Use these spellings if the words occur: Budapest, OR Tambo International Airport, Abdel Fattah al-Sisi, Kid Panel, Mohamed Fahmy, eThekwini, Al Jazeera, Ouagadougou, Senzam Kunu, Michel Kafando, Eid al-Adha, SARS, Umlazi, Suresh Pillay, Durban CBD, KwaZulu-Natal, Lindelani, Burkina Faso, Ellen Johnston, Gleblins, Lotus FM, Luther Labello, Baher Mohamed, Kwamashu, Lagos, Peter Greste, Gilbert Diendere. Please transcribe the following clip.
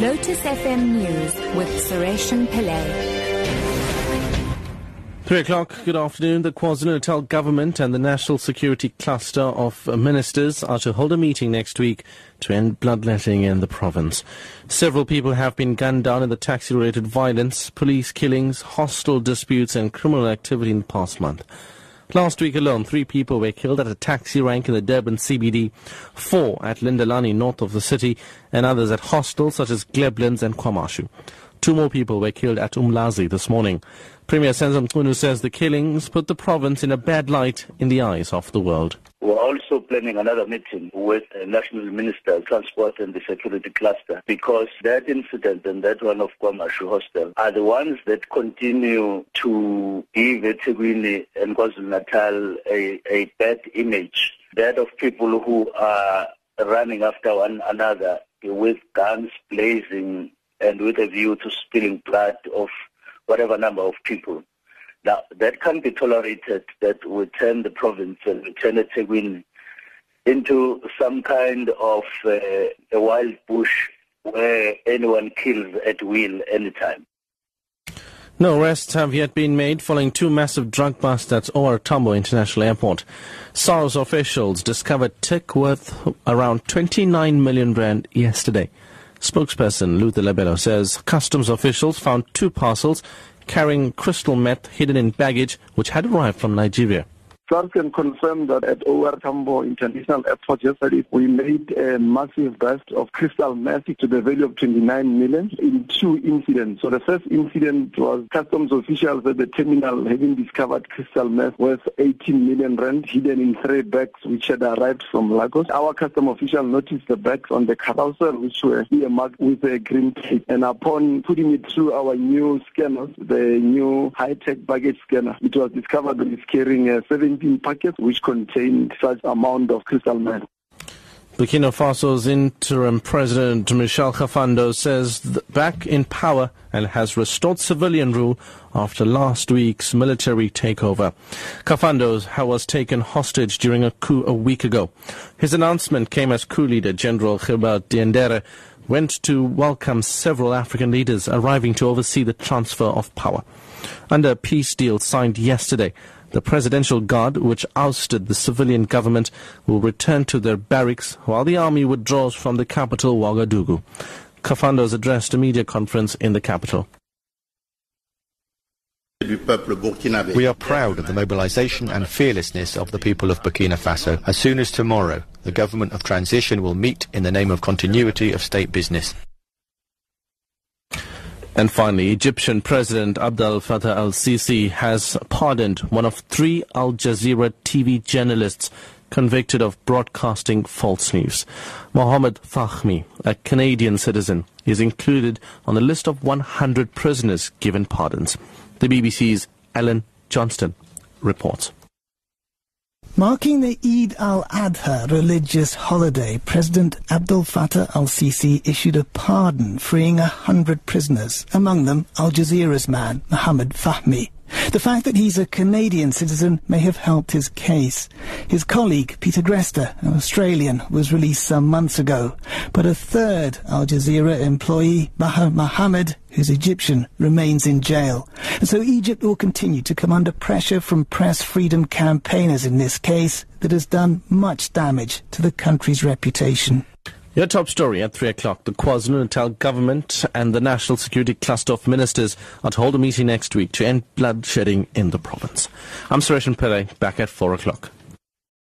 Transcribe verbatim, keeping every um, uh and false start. Lotus F M News with Suresh Pillay. Three o'clock, good afternoon. The KwaZulu-Natal government and the National Security Cluster of Ministers are to hold a meeting next week to end bloodletting in the province. Several people have been gunned down in the taxi-related violence, police killings, hostile disputes and criminal activity in the past month. Last week alone, three people were killed at a taxi rank in the Durban C B D, four at Lindelani north of the city, and others at hostels such as Gleblins and Kwamashu. Two more people were killed at Umlazi this morning. Premier Senzam Kunu says the killings put the province in a bad light in the eyes of the world. We're also planning another meeting with the National Minister of Transport and the Security Cluster, because that incident and that one of Kwamashu Hostel are the ones that continue to give eThekwini and KwaZulu-Natal a, a bad image. That of people who are running after one another with guns blazing and with a view to spilling blood of whatever number of people. Now, that can't be tolerated, that we turn the province and we turn eThekwini into some kind of uh, a wild bush where anyone kills at will anytime. No arrests have yet been made following two massive drug busts at O R Tambo International Airport. SARS officials discovered tick worth around twenty-nine million rand yesterday. Spokesperson Luther Labello says customs officials found two parcels carrying crystal meth hidden in baggage which had arrived from Nigeria. SARS can confirm that at O R Tambo International Airport yesterday, we made a massive bust of crystal meth to the value of twenty-nine million in two incidents. So the first incident was customs officials at the terminal having discovered crystal meth worth eighteen million rand hidden in three bags which had arrived from Lagos. Our customs official noticed the bags on the carousel which were earmarked with a green tape, and upon putting it through our new scanners, the new high-tech baggage scanner, it was discovered that it's carrying a seventeen in packets which contained such amount of crystal meth. Burkina Faso's interim president Michel Kafando says back in power and has restored civilian rule after last week's military takeover. Kafando was taken hostage during a coup a week ago. His announcement came as coup leader General Gilbert Diendere went to welcome several African leaders arriving to oversee the transfer of power. Under a peace deal signed yesterday, the Presidential Guard, which ousted the civilian government, will return to their barracks while the army withdraws from the capital, Ouagadougou. Kafando's addressed a media conference in the capital. We are proud of the mobilization and fearlessness of the people of Burkina Faso. As soon as tomorrow, the government of transition will meet in the name of continuity of state business. And finally, Egyptian President Abdel Fattah al-Sisi has pardoned one of three Al Jazeera T V journalists convicted of broadcasting false news. Mohamed Fahmy, a Canadian citizen, is included on the list of one hundred prisoners given pardons. The B B C's Ellen Johnston reports. Marking the Eid al-Adha religious holiday, President Abdel Fattah al-Sisi issued a pardon, freeing a hundred prisoners, among them Al Jazeera's man, Mohamed Fahmy. The fact that he's a Canadian citizen may have helped his case. His colleague, Peter Greste, an Australian, was released some months ago. But a third Al Jazeera employee, Baher Mohamed, who's Egyptian, remains in jail. And so Egypt will continue to come under pressure from press freedom campaigners in this case that has done much damage to the country's reputation. Your top story at three o'clock. The KwaZulu-Natal government and the National Security Cluster of Ministers are to hold a meeting next week to end bloodshedding in the province. I'm Suresh Pillay, back at four o'clock.